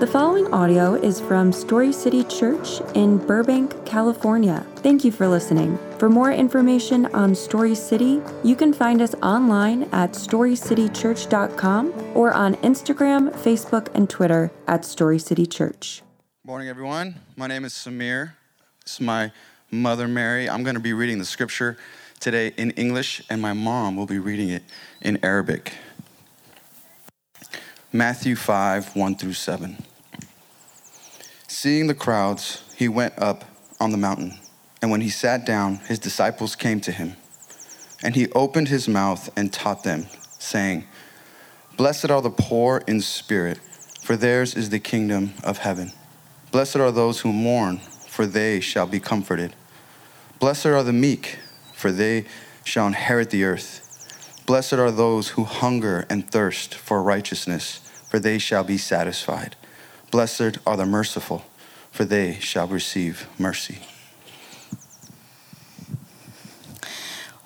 The following audio is from Story City Church in Burbank, California. Thank you for listening. For more information on Story City, you can find us online at storycitychurch.com or on Instagram, Facebook, and Twitter at Story City Church. Morning, everyone. My name is Samir. This is my mother, Mary. I'm going to be reading the scripture today in English, and my mom will be reading it in Arabic. Matthew 5, 1 through 7. Seeing the crowds, he went up on the mountain, and when he sat down, his disciples came to him. And he opened his mouth and taught them, saying, "Blessed are the poor in spirit, for theirs is the kingdom of heaven. Blessed are those who mourn, for they shall be comforted. Blessed are the meek, for they shall inherit the earth. Blessed are those who hunger and thirst for righteousness, for they shall be satisfied. Blessed are the merciful, for they shall receive mercy."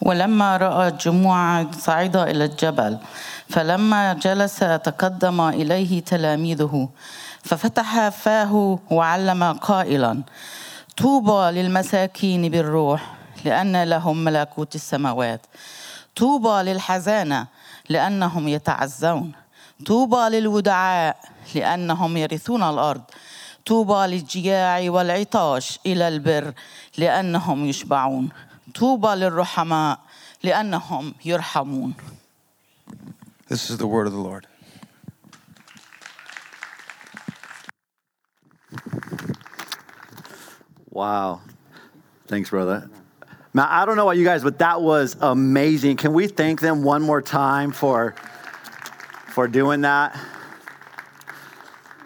ولما رأى الجموع صعد إلى الجبل فلما جلس تقدم إليه تلاميذه ففتح فاه وعلم قائلا طوبى للمساكين بالروح لأن لهم ملكوت السماوات طوبى للحزانة لأنهم يتعزون طوبى للودعاء لأنهم يرثون الأرض طوبى للجياع والعطاش إلى البر لأنهم يشبعون طوبى للرحماء لأنهم يرحمون. This is the word of the Lord. Wow. Thanks, brother. Now, I don't know about you guys, but that was amazing. Can we thank them one more time for doing that?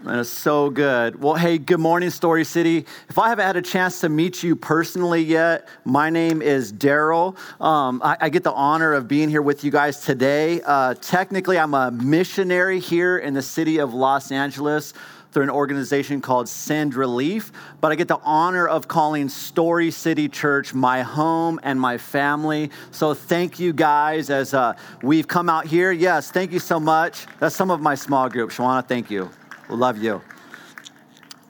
That is so good. Well, hey, good morning, Story City. If I haven't had a chance to meet you personally yet, my name is Daryl. I get the honor of being here with you guys today. Technically, I'm a missionary here in the city of Los Angeles, through an organization called Send Relief, but I get the honor of calling Story City Church my home and my family. So thank you guys as we've come out here. Yes, thank you so much. That's some of my small group. Shawana, thank you. Love you.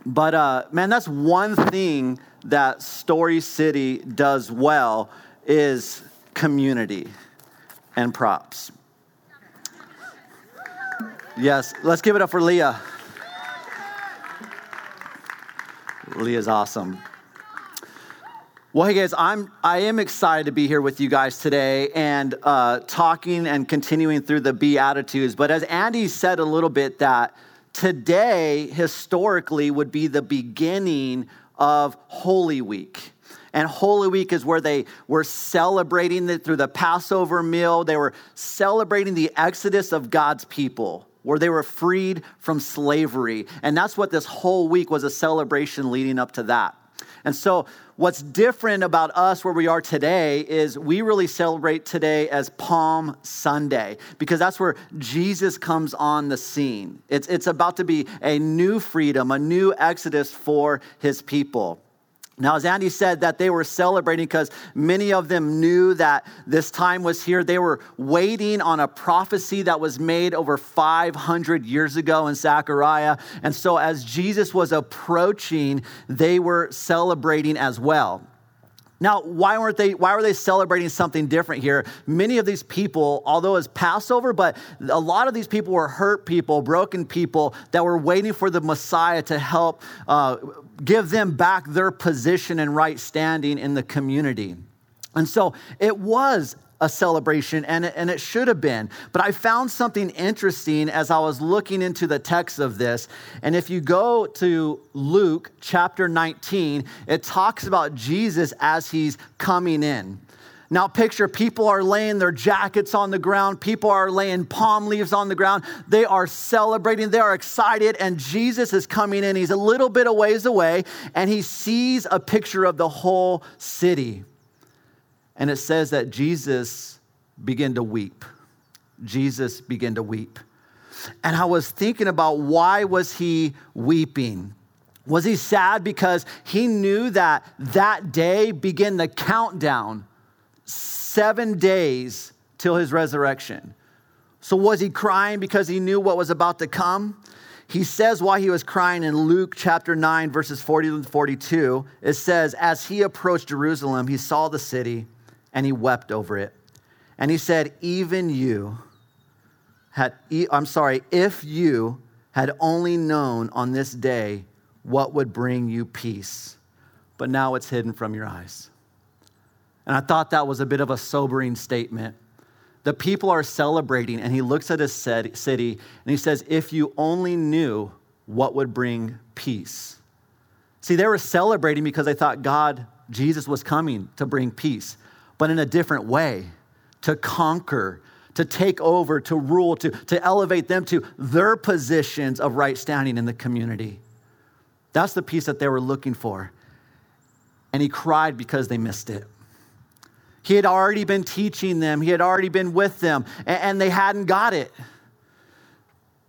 But man, that's one thing that Story City does well is community and props. Yes, let's give it up for Leah. Leah's awesome. Well, hey guys, I am excited to be here with you guys today and talking and continuing through the Beatitudes. But as Andy said a little bit, that today historically would be the beginning of Holy Week. And Holy Week is where they were celebrating through the Passover meal. They were celebrating the exodus of God's people, where they were freed from slavery. And that's what this whole week was, a celebration leading up to that. And so what's different about us where we are today is we really celebrate today as Palm Sunday, because that's where Jesus comes on the scene. It's about to be a new freedom, a new exodus for his people. Now, as Andy said, that they were celebrating because many of them knew that this time was here. They were waiting on a prophecy that was made over 500 years ago in Zechariah. And so as Jesus was approaching, they were celebrating as well. Now, why were they celebrating something different here? Many of these people, although it's Passover, but a lot of these people were hurt people, broken people that were waiting for the Messiah to help give them back their position and right standing in the community. And so it was a celebration, and it should have been. But I found something interesting as I was looking into the text of this. And if you go to Luke chapter 19, it talks about Jesus as he's coming in. Now picture, people are laying their jackets on the ground. People are laying palm leaves on the ground. They are celebrating. They are excited. And Jesus is coming in. He's a little bit a ways away. And he sees a picture of the whole city. And it says that Jesus began to weep. Jesus began to weep. And I was thinking about, why was he weeping? Was he sad because he knew that that day began the countdown, 7 days till his resurrection? So was he crying because he knew what was about to come? He says why he was crying in Luke chapter 9, verses 40 and 42. It says, as he approached Jerusalem, he saw the city and he wept over it. And he said, if you had only known on this day what would bring you peace, but now it's hidden from your eyes. And I thought that was a bit of a sobering statement. The people are celebrating, and he looks at his city, and he says, if you only knew what would bring peace. See, they were celebrating because they thought Jesus was coming to bring peace, but in a different way, to conquer, to take over, to rule, to elevate them to their positions of right standing in the community. That's the peace that they were looking for. And he cried because they missed it. He had already been teaching them. He had already been with them, and they hadn't got it.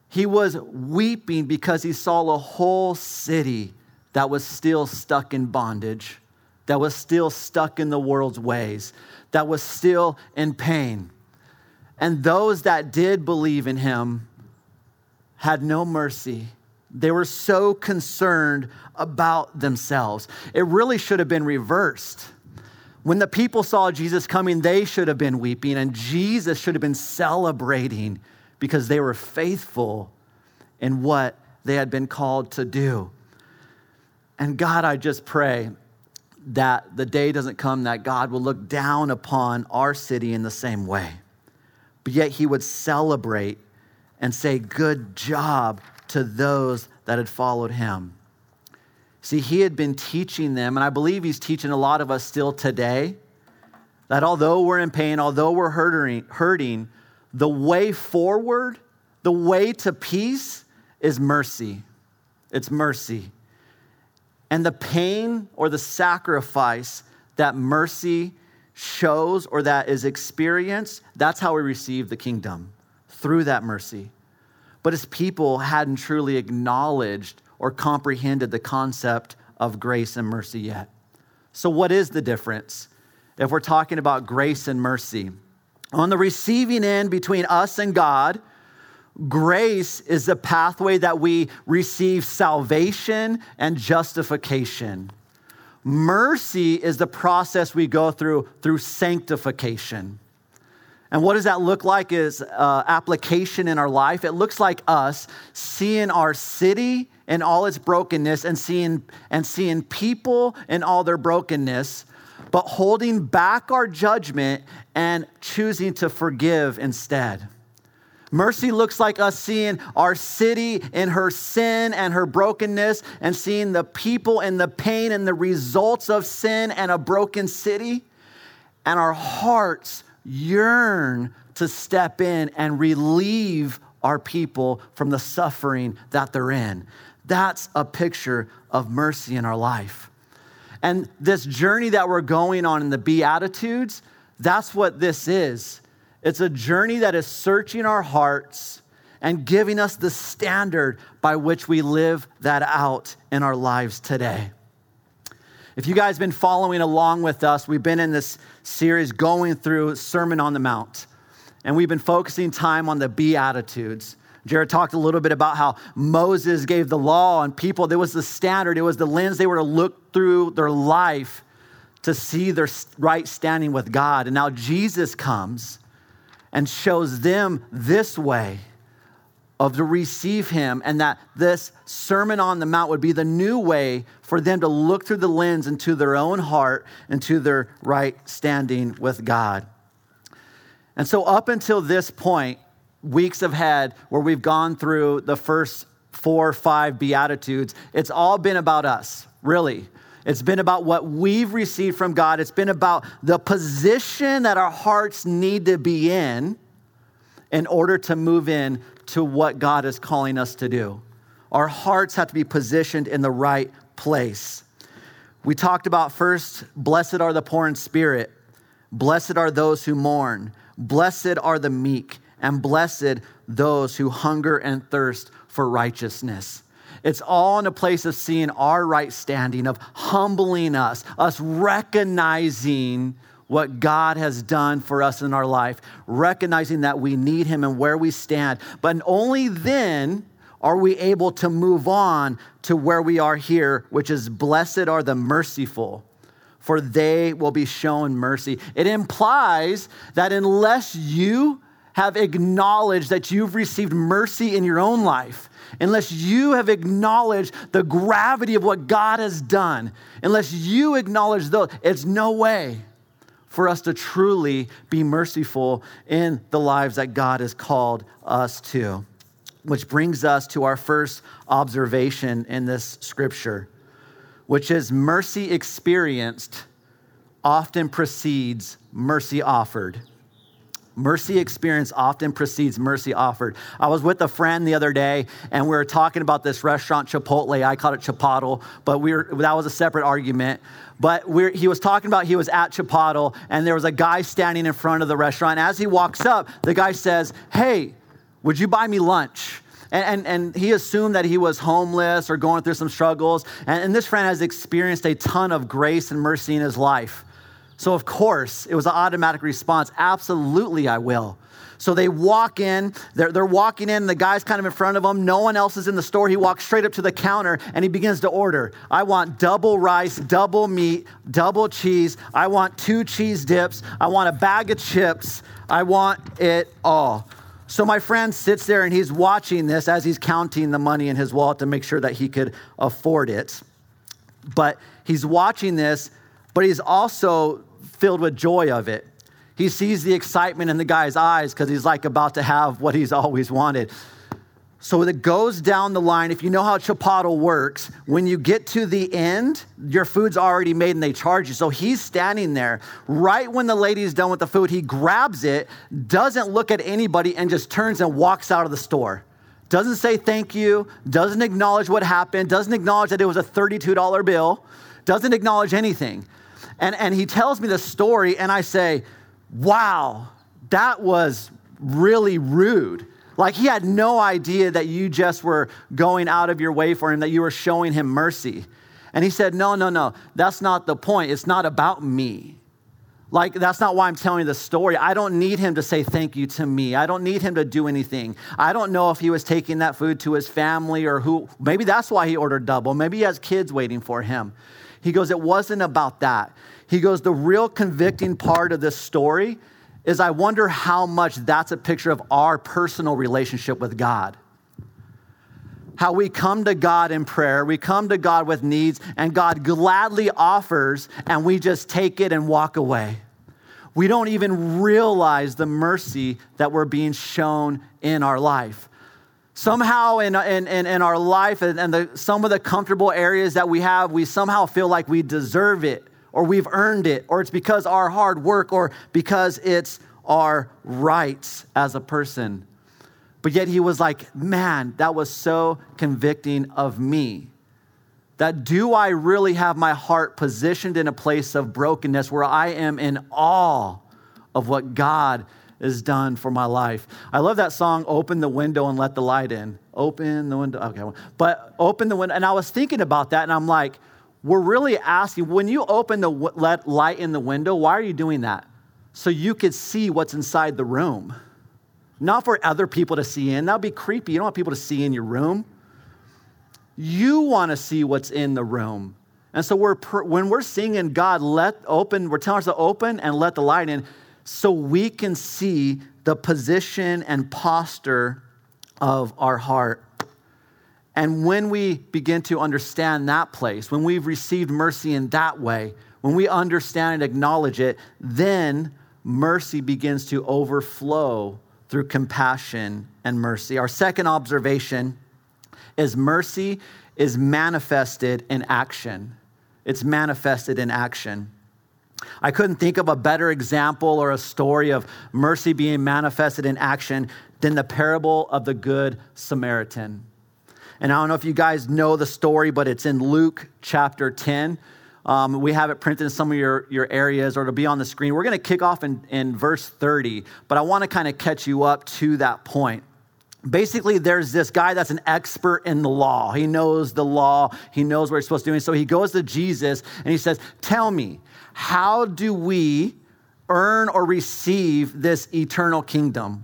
He was weeping because he saw a whole city that was still stuck in bondage, that was still stuck in the world's ways, that was still in pain. And those that did believe in him had no mercy. They were so concerned about themselves. It really should have been reversed. When the people saw Jesus coming, they should have been weeping, and Jesus should have been celebrating because they were faithful in what they had been called to do. And God, I just pray that the day doesn't come that God will look down upon our city in the same way, but yet he would celebrate and say, good job to those that had followed him. See, he had been teaching them, and I believe he's teaching a lot of us still today, that although we're in pain, although we're hurting, the way forward, the way to peace is mercy. It's mercy. And the pain or the sacrifice that mercy shows or that is experienced, that's how we receive the kingdom, through that mercy. But his people hadn't truly acknowledged or comprehended the concept of grace and mercy yet. So what is the difference if we're talking about grace and mercy? On the receiving end between us and God, grace is the pathway that we receive salvation and justification. Mercy is the process we go through sanctification. And what does that look like is application in our life. It looks like us seeing our city and all its brokenness and seeing people and all their brokenness, but holding back our judgment and choosing to forgive instead. Mercy looks like us seeing our city in her sin and her brokenness and seeing the people and the pain and the results of sin and a broken city, and our hearts yearn to step in and relieve our people from the suffering that they're in. That's a picture of mercy in our life. And this journey that we're going on in the Beatitudes, that's what this is. It's a journey that is searching our hearts and giving us the standard by which we live that out in our lives today. If you guys have been following along with us, we've been in this series going through Sermon on the Mount, and we've been focusing time on the Beatitudes. Jared talked a little bit about how Moses gave the law and people, there was the standard, it was the lens they were to look through their life to see their right standing with God. And now Jesus comes and shows them this way of to receive him, and that this Sermon on the Mount would be the new way for them to look through the lens into their own heart and to their right standing with God. And so up until this point, weeks have had where we've gone through the first 4 or 5 Beatitudes, it's all been about us, really. It's been about what we've received from God. It's been about the position that our hearts need to be in order to move in to what God is calling us to do. Our hearts have to be positioned in the right place. We talked about first, blessed are the poor in spirit. Blessed are those who mourn. Blessed are the meek, and blessed those who hunger and thirst for righteousness. It's all in a place of seeing our right standing, of humbling us recognizing what God has done for us in our life, recognizing that we need him and where we stand. But only then are we able to move on to where we are here, which is blessed are the merciful, for they will be shown mercy. It implies that unless you have acknowledged that you've received mercy in your own life, unless you have acknowledged the gravity of what God has done, unless you acknowledge those, it's no way for us to truly be merciful in the lives that God has called us to. Which brings us to our first observation in this scripture, which is mercy experienced often precedes mercy offered. Mercy experience often precedes mercy offered. I was with a friend the other day, and we were talking about this restaurant, Chipotle. I called it Chipotle, but that was a separate argument. But he was talking about he was at Chipotle, and there was a guy standing in front of the restaurant. As he walks up, the guy says, "Hey, would you buy me lunch?" And he assumed that he was homeless or going through some struggles. And this friend has experienced a ton of grace and mercy in his life. So of course, it was an automatic response. Absolutely, I will. So they walk in, they're walking in, the guy's kind of in front of them. No one else is in the store. He walks straight up to the counter and he begins to order. I want double rice, double meat, double cheese. I want 2 cheese dips. I want a bag of chips. I want it all. So my friend sits there and he's watching this as he's counting the money in his wallet to make sure that he could afford it. But he's watching this, but he's also filled with joy of it. He sees the excitement in the guy's eyes because he's like about to have what he's always wanted. So it goes down the line. If you know how Chipotle works, when you get to the end, your food's already made and they charge you. So he's standing there. Right when the lady's done with the food, he grabs it, doesn't look at anybody, and just turns and walks out of the store. Doesn't say thank you, doesn't acknowledge what happened, doesn't acknowledge that it was a $32 bill, doesn't acknowledge anything. And he tells me the story, and I say, wow, that was really rude. Like he had no idea that you just were going out of your way for him, that you were showing him mercy. And he said, no, that's not the point. It's not about me. Like, that's not why I'm telling you the story. I don't need him to say thank you to me. I don't need him to do anything. I don't know if he was taking that food to his family or who. Maybe that's why he ordered double. Maybe he has kids waiting for him. He goes, it wasn't about that. He goes, the real convicting part of this story is I wonder how much that's a picture of our personal relationship with God. How we come to God in prayer, we come to God with needs, and God gladly offers, and we just take it and walk away. We don't even realize the mercy that we're being shown in our life. Somehow in our life and some of the comfortable areas that we have, we somehow feel like we deserve it or we've earned it or it's because our hard work or because it's our rights as a person. But yet he was like, man, that was so convicting of me. That do I really have my heart positioned in a place of brokenness where I am in awe of what God is done for my life. I love that song, Open the Window and Let the Light In. Open the window, okay. But open the window, and I was thinking about that, and I'm like, we're really asking, when you open the let light in the window, why are you doing that? So you could see what's inside the room. Not for other people to see in. That would be creepy. You don't want people to see in your room. You want to see what's in the room. And so when we're singing God, we're telling ourselves to open and let the light in, so we can see the position and posture of our heart. And when we begin to understand that place, when we've received mercy in that way, when we understand and acknowledge it, then mercy begins to overflow through compassion and mercy. Our second observation is mercy is manifested in action. It's manifested in action. I couldn't think of a better example or a story of mercy being manifested in action than the parable of the Good Samaritan. And I don't know if you guys know the story, but it's in Luke chapter 10. We have it printed in some of your areas, or it'll be on the screen. We're going to kick off in verse 30, but I want to kind of catch you up to that point. Basically, there's this guy that's an expert in the law. He knows the law. He knows what he's supposed to do. And so he goes to Jesus and he says, tell me, how do we earn or receive this eternal kingdom?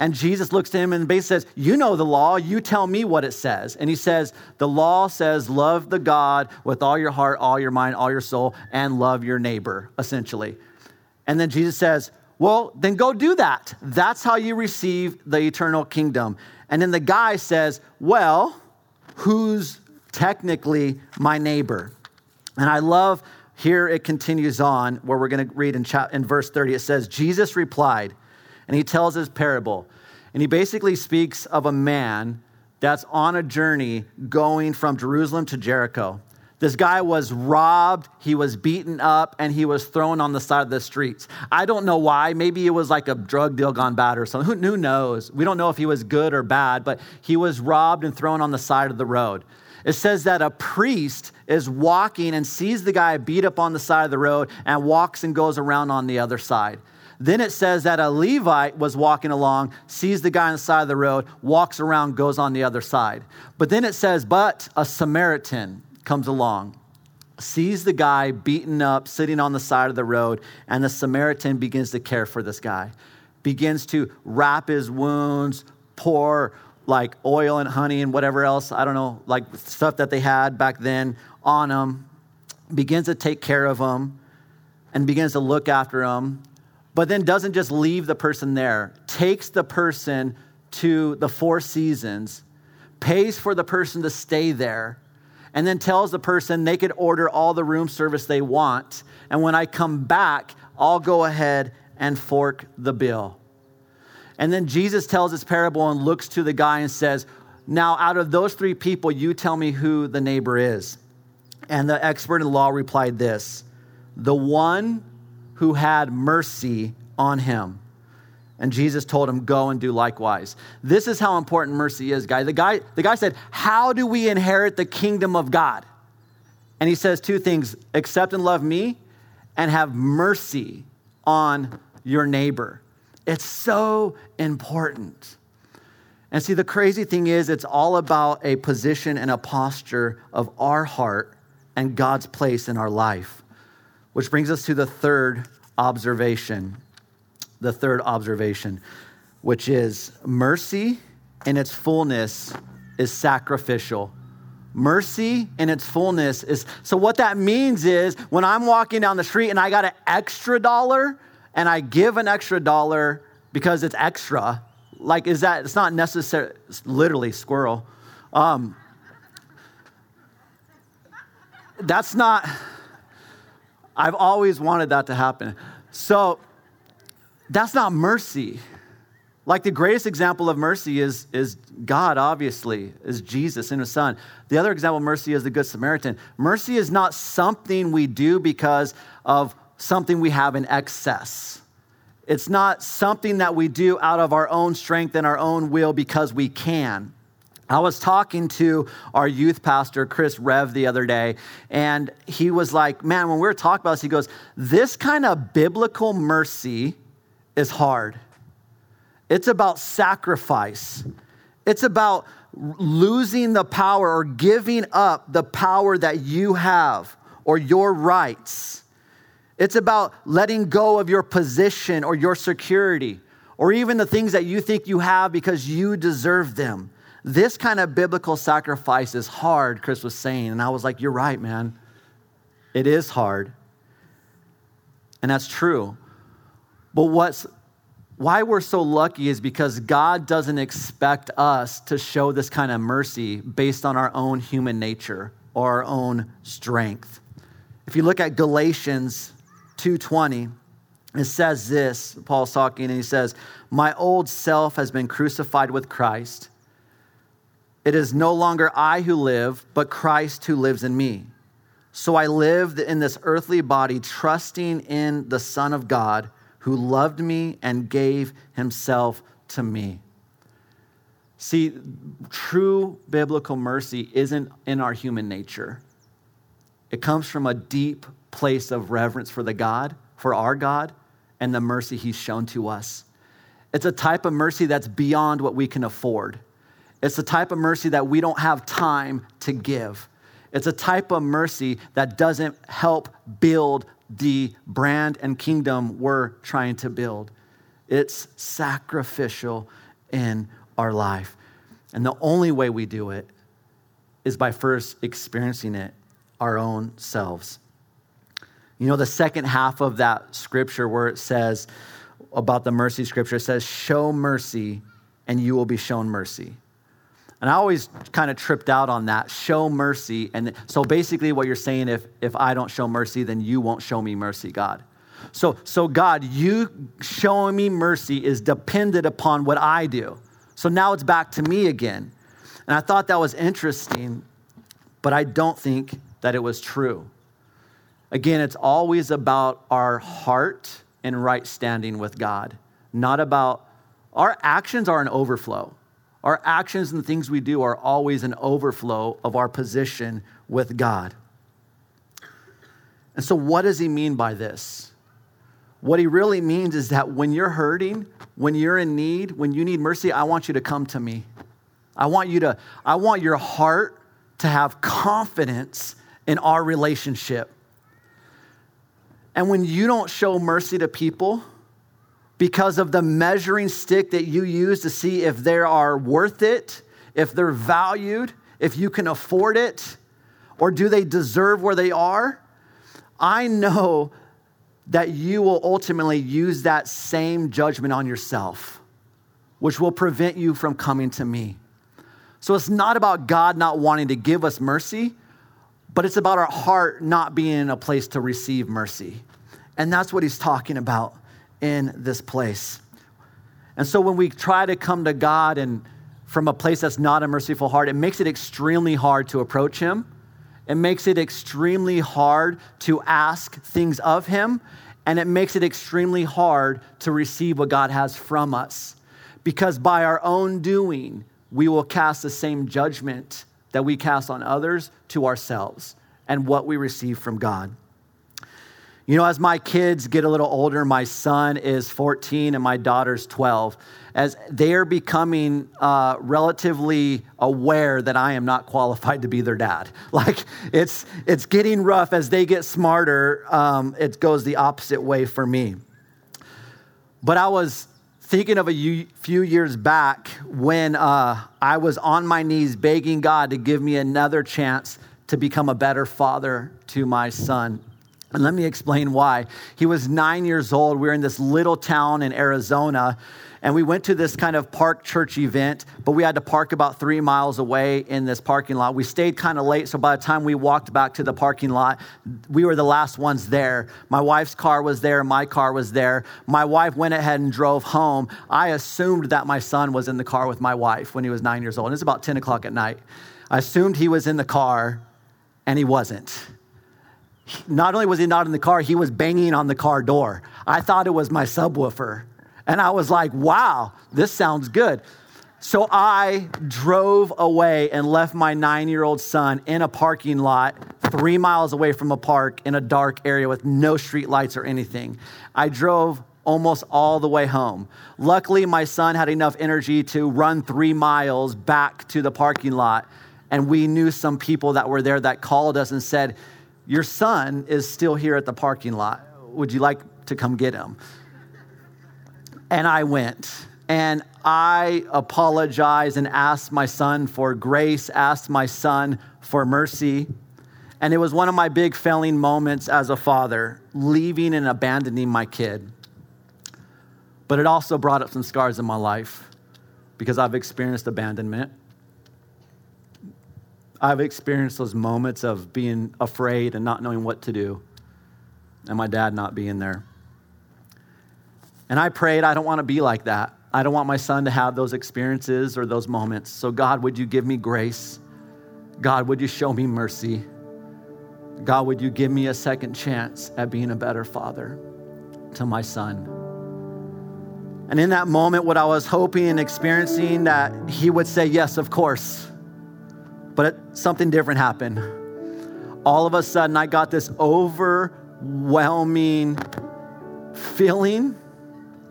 And Jesus looks to him and basically says, you know the law, you tell me what it says. And he says, the law says, love the God with all your heart, all your mind, all your soul, and love your neighbor, essentially. And then Jesus says, well, then go do that. That's how you receive the eternal kingdom. And then the guy says, well, who's technically my neighbor? And I love, here it continues on where we're going to read in verse 30. It says, Jesus replied, and he tells his parable. And he basically speaks of a man that's on a journey going from Jerusalem to Jericho. This guy was robbed, he was beaten up, and he was thrown on the side of the streets. I don't know why. Maybe it was like a drug deal gone bad or something. Who knows? We don't know if he was good or bad, but he was robbed and thrown on the side of the road. It says that a priest is walking and sees the guy beat up on the side of the road and walks and goes around on the other side. Then it says that a Levite was walking along, sees the guy on the side of the road, walks around, goes on the other side. But then it says, but a Samaritan comes along, sees the guy beaten up, sitting on the side of the road, and the Samaritan begins to care for this guy, begins to wrap his wounds, pour like oil and honey and whatever else, I don't know, like stuff that they had back then on him, begins to take care of him and begins to look after him. But then doesn't just leave the person there, takes the person to the Four Seasons, pays for the person to stay there, and then tells the person they could order all the room service they want. And when I come back, I'll go ahead and fork the bill. And then Jesus tells his parable and looks to the guy and says, now out of those three people, you tell me who the neighbor is. And the expert in law replied this, the one who had mercy on him. And Jesus told him, go and do likewise. This is how important mercy is, guys. The guy said, how do we inherit the kingdom of God? And he says two things, accept and love me and have mercy on your neighbor. It's so important. And see, the crazy thing is it's all about a position and a posture of our heart and God's place in our life. Which brings us to the third observation. The third observation, which is mercy in its fullness is sacrificial. Mercy in its fullness is, so what that means is when I'm walking down the street and I got an extra dollar and I give an extra dollar because it's extra, like is that, it's not necessary, it's literally squirrel. That's not, I've always wanted that to happen. So that's not mercy. Like the greatest example of mercy is God, obviously, is Jesus and his son. The other example of mercy is the Good Samaritan. Mercy is not something we do because of something we have in excess. It's not something that we do out of our own strength and our own will because we can. I was talking to our youth pastor, Chris Rev, the other day, and he was like, man, when we were talking about this, he goes, this kind of biblical mercy is hard. It's about sacrifice. It's about losing the power or giving up the power that you have or your rights. It's about letting go of your position or your security or even the things that you think you have because you deserve them. This kind of biblical sacrifice is hard, Chris was saying. And I was like, you're right, man. It is hard. And that's true. But why we're so lucky is because God doesn't expect us to show this kind of mercy based on our own human nature or our own strength. If you look at Galatians 2:20, it says this, Paul's talking, and he says, my old self has been crucified with Christ. It is no longer I who live, but Christ who lives in me. So I live in this earthly body, trusting in the Son of God who loved me and gave himself to me. See, true biblical mercy isn't in our human nature. It comes from a deep place of reverence for the God, for our God, and the mercy he's shown to us. It's a type of mercy that's beyond what we can afford. It's the type of mercy that we don't have time to give. It's a type of mercy that doesn't help build the brand and kingdom we're trying to build. It's sacrificial in our life. And the only way we do it is by first experiencing it our own selves. You know, the second half of that scripture where it says about the mercy scripture, it says, show mercy and you will be shown mercy. And I always kind of tripped out on that, show mercy. And so basically what you're saying, if I don't show mercy, then you won't show me mercy, God. So God, you showing me mercy is dependent upon what I do. So now it's back to me again. And I thought that was interesting, but I don't think that it was true. Again, it's always about our heart and right standing with God, not about our actions are an overflow. Our actions and the things we do are always an overflow of our position with God. And so what does he mean by this? What he really means is that when you're hurting, when you're in need, when you need mercy, I want you to come to me. I want your heart to have confidence in our relationship. And when you don't show mercy to people because of the measuring stick that you use to see if they are worth it, if they're valued, if you can afford it, or do they deserve where they are, I know that you will ultimately use that same judgment on yourself, which will prevent you from coming to me. So it's not about God not wanting to give us mercy, but it's about our heart not being in a place to receive mercy. And that's what he's talking about in this place. And so when we try to come to God and from a place that's not a merciful heart, it makes it extremely hard to approach him. It makes it extremely hard to ask things of him. And it makes it extremely hard to receive what God has from us. Because by our own doing, we will cast the same judgment that we cast on others to ourselves and what we receive from God. You know, as my kids get a little older, my son is 14 and my daughter's 12. As they are becoming relatively aware that I am not qualified to be their dad. Like it's getting rough as they get smarter. It goes the opposite way for me. But I was thinking of a few years back when I was on my knees begging God to give me another chance to become a better father to my son. And let me explain why. He was 9 years old. We were in this little town in Arizona, and we went to this kind of park church event, but we had to park about 3 miles away in this parking lot. We stayed kind of late, so by the time we walked back to the parking lot, we were the last ones there. My wife's car was there. My car was there. My wife went ahead and drove home. I assumed that my son was in the car with my wife when he was 9 years old. And it's about 10 o'clock at night. I assumed he was in the car, and he wasn't. Not only was he not in the car, he was banging on the car door. I thought it was my subwoofer. And I was like, wow, this sounds good. So I drove away and left my 9-year-old son in a parking lot 3 miles away from a park in a dark area with no street lights or anything. I drove almost all the way home. Luckily, my son had enough energy to run 3 miles back to the parking lot. And we knew some people that were there that called us and said, your son is still here at the parking lot. Would you like to come get him? And I went and I apologized and asked my son for grace, asked my son for mercy. And it was one of my big failing moments as a father, leaving and abandoning my kid. But it also brought up some scars in my life because I've experienced abandonment. I've experienced those moments of being afraid and not knowing what to do and my dad not being there. And I prayed, I don't want to be like that. I don't want my son to have those experiences or those moments. So God, would you give me grace? God, would you show me mercy? God, would you give me a second chance at being a better father to my son? And in that moment, what I was hoping and experiencing that he would say, yes, of course. But something different happened. All of a sudden, I got this overwhelming feeling.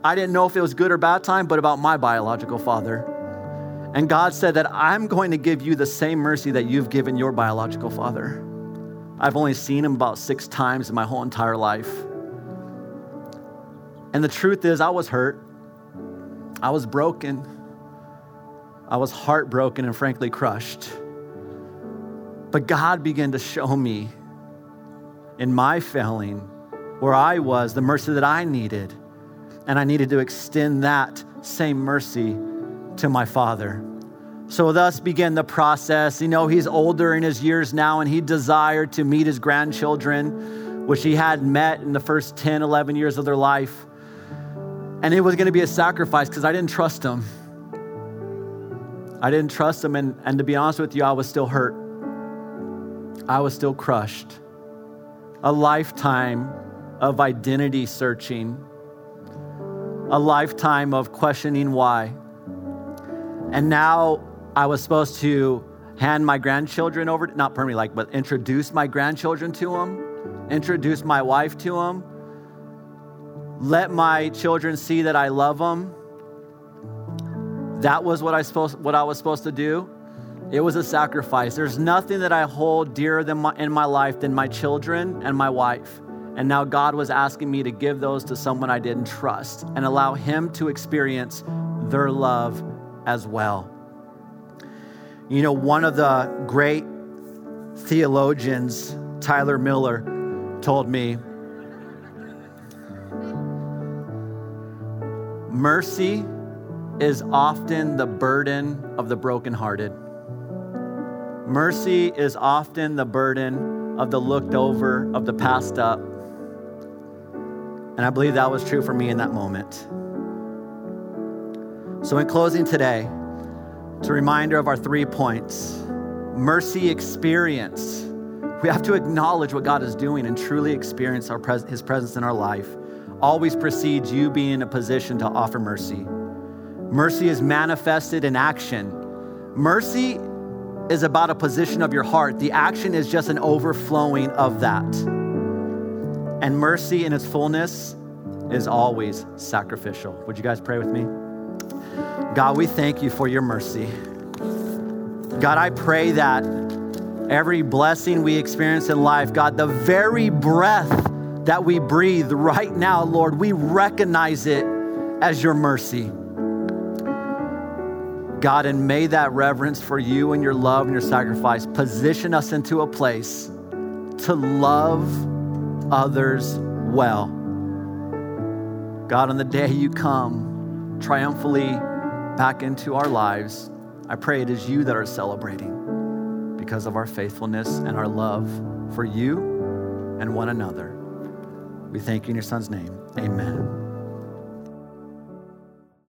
I didn't know if it was good or bad time, but about my biological father. And God said that I'm going to give you the same mercy that you've given your biological father. I've only seen him about 6 times in my whole entire life. And the truth is, I was hurt. I was broken. I was heartbroken and frankly crushed. But God began to show me in my failing where I was, the mercy that I needed. And I needed to extend that same mercy to my father. So thus began the process. You know, he's older in his years now and he desired to meet his grandchildren, which he had met in the first 10, 11 years of their life. And it was gonna be a sacrifice because I didn't trust him. And to be honest with you, I was still hurt. I was still crushed. A lifetime of identity searching, a lifetime of questioning why. And now I was supposed to hand my grandchildren over, not permanently, but introduce my grandchildren to them, introduce my wife to them, let my children see that I love them. That was what I was supposed to do. It was a sacrifice. There's nothing that I hold dearer in my life than my children and my wife. And now God was asking me to give those to someone I didn't trust and allow him to experience their love as well. You know, one of the great theologians, Tyler Miller, told me, mercy is often the burden of the brokenhearted. Mercy is often the burden of the looked over, of the passed up. And I believe that was true for me in that moment. So in closing today, it's a reminder of our 3 points. Mercy experience. We have to acknowledge what God is doing and truly experience his presence in our life. Always precedes you being in a position to offer mercy. Mercy is manifested in action. Mercy is about a position of your heart. The action is just an overflowing of that. And mercy in its fullness is always sacrificial. Would you guys pray with me? God, we thank you for your mercy. God, I pray that every blessing we experience in life, God, the very breath that we breathe right now, Lord, we recognize it as your mercy. God, and may that reverence for you and your love and your sacrifice position us into a place to love others well. God, on the day you come triumphantly back into our lives, I pray it is you that are celebrating because of our faithfulness and our love for you and one another. We thank you in your son's name. Amen.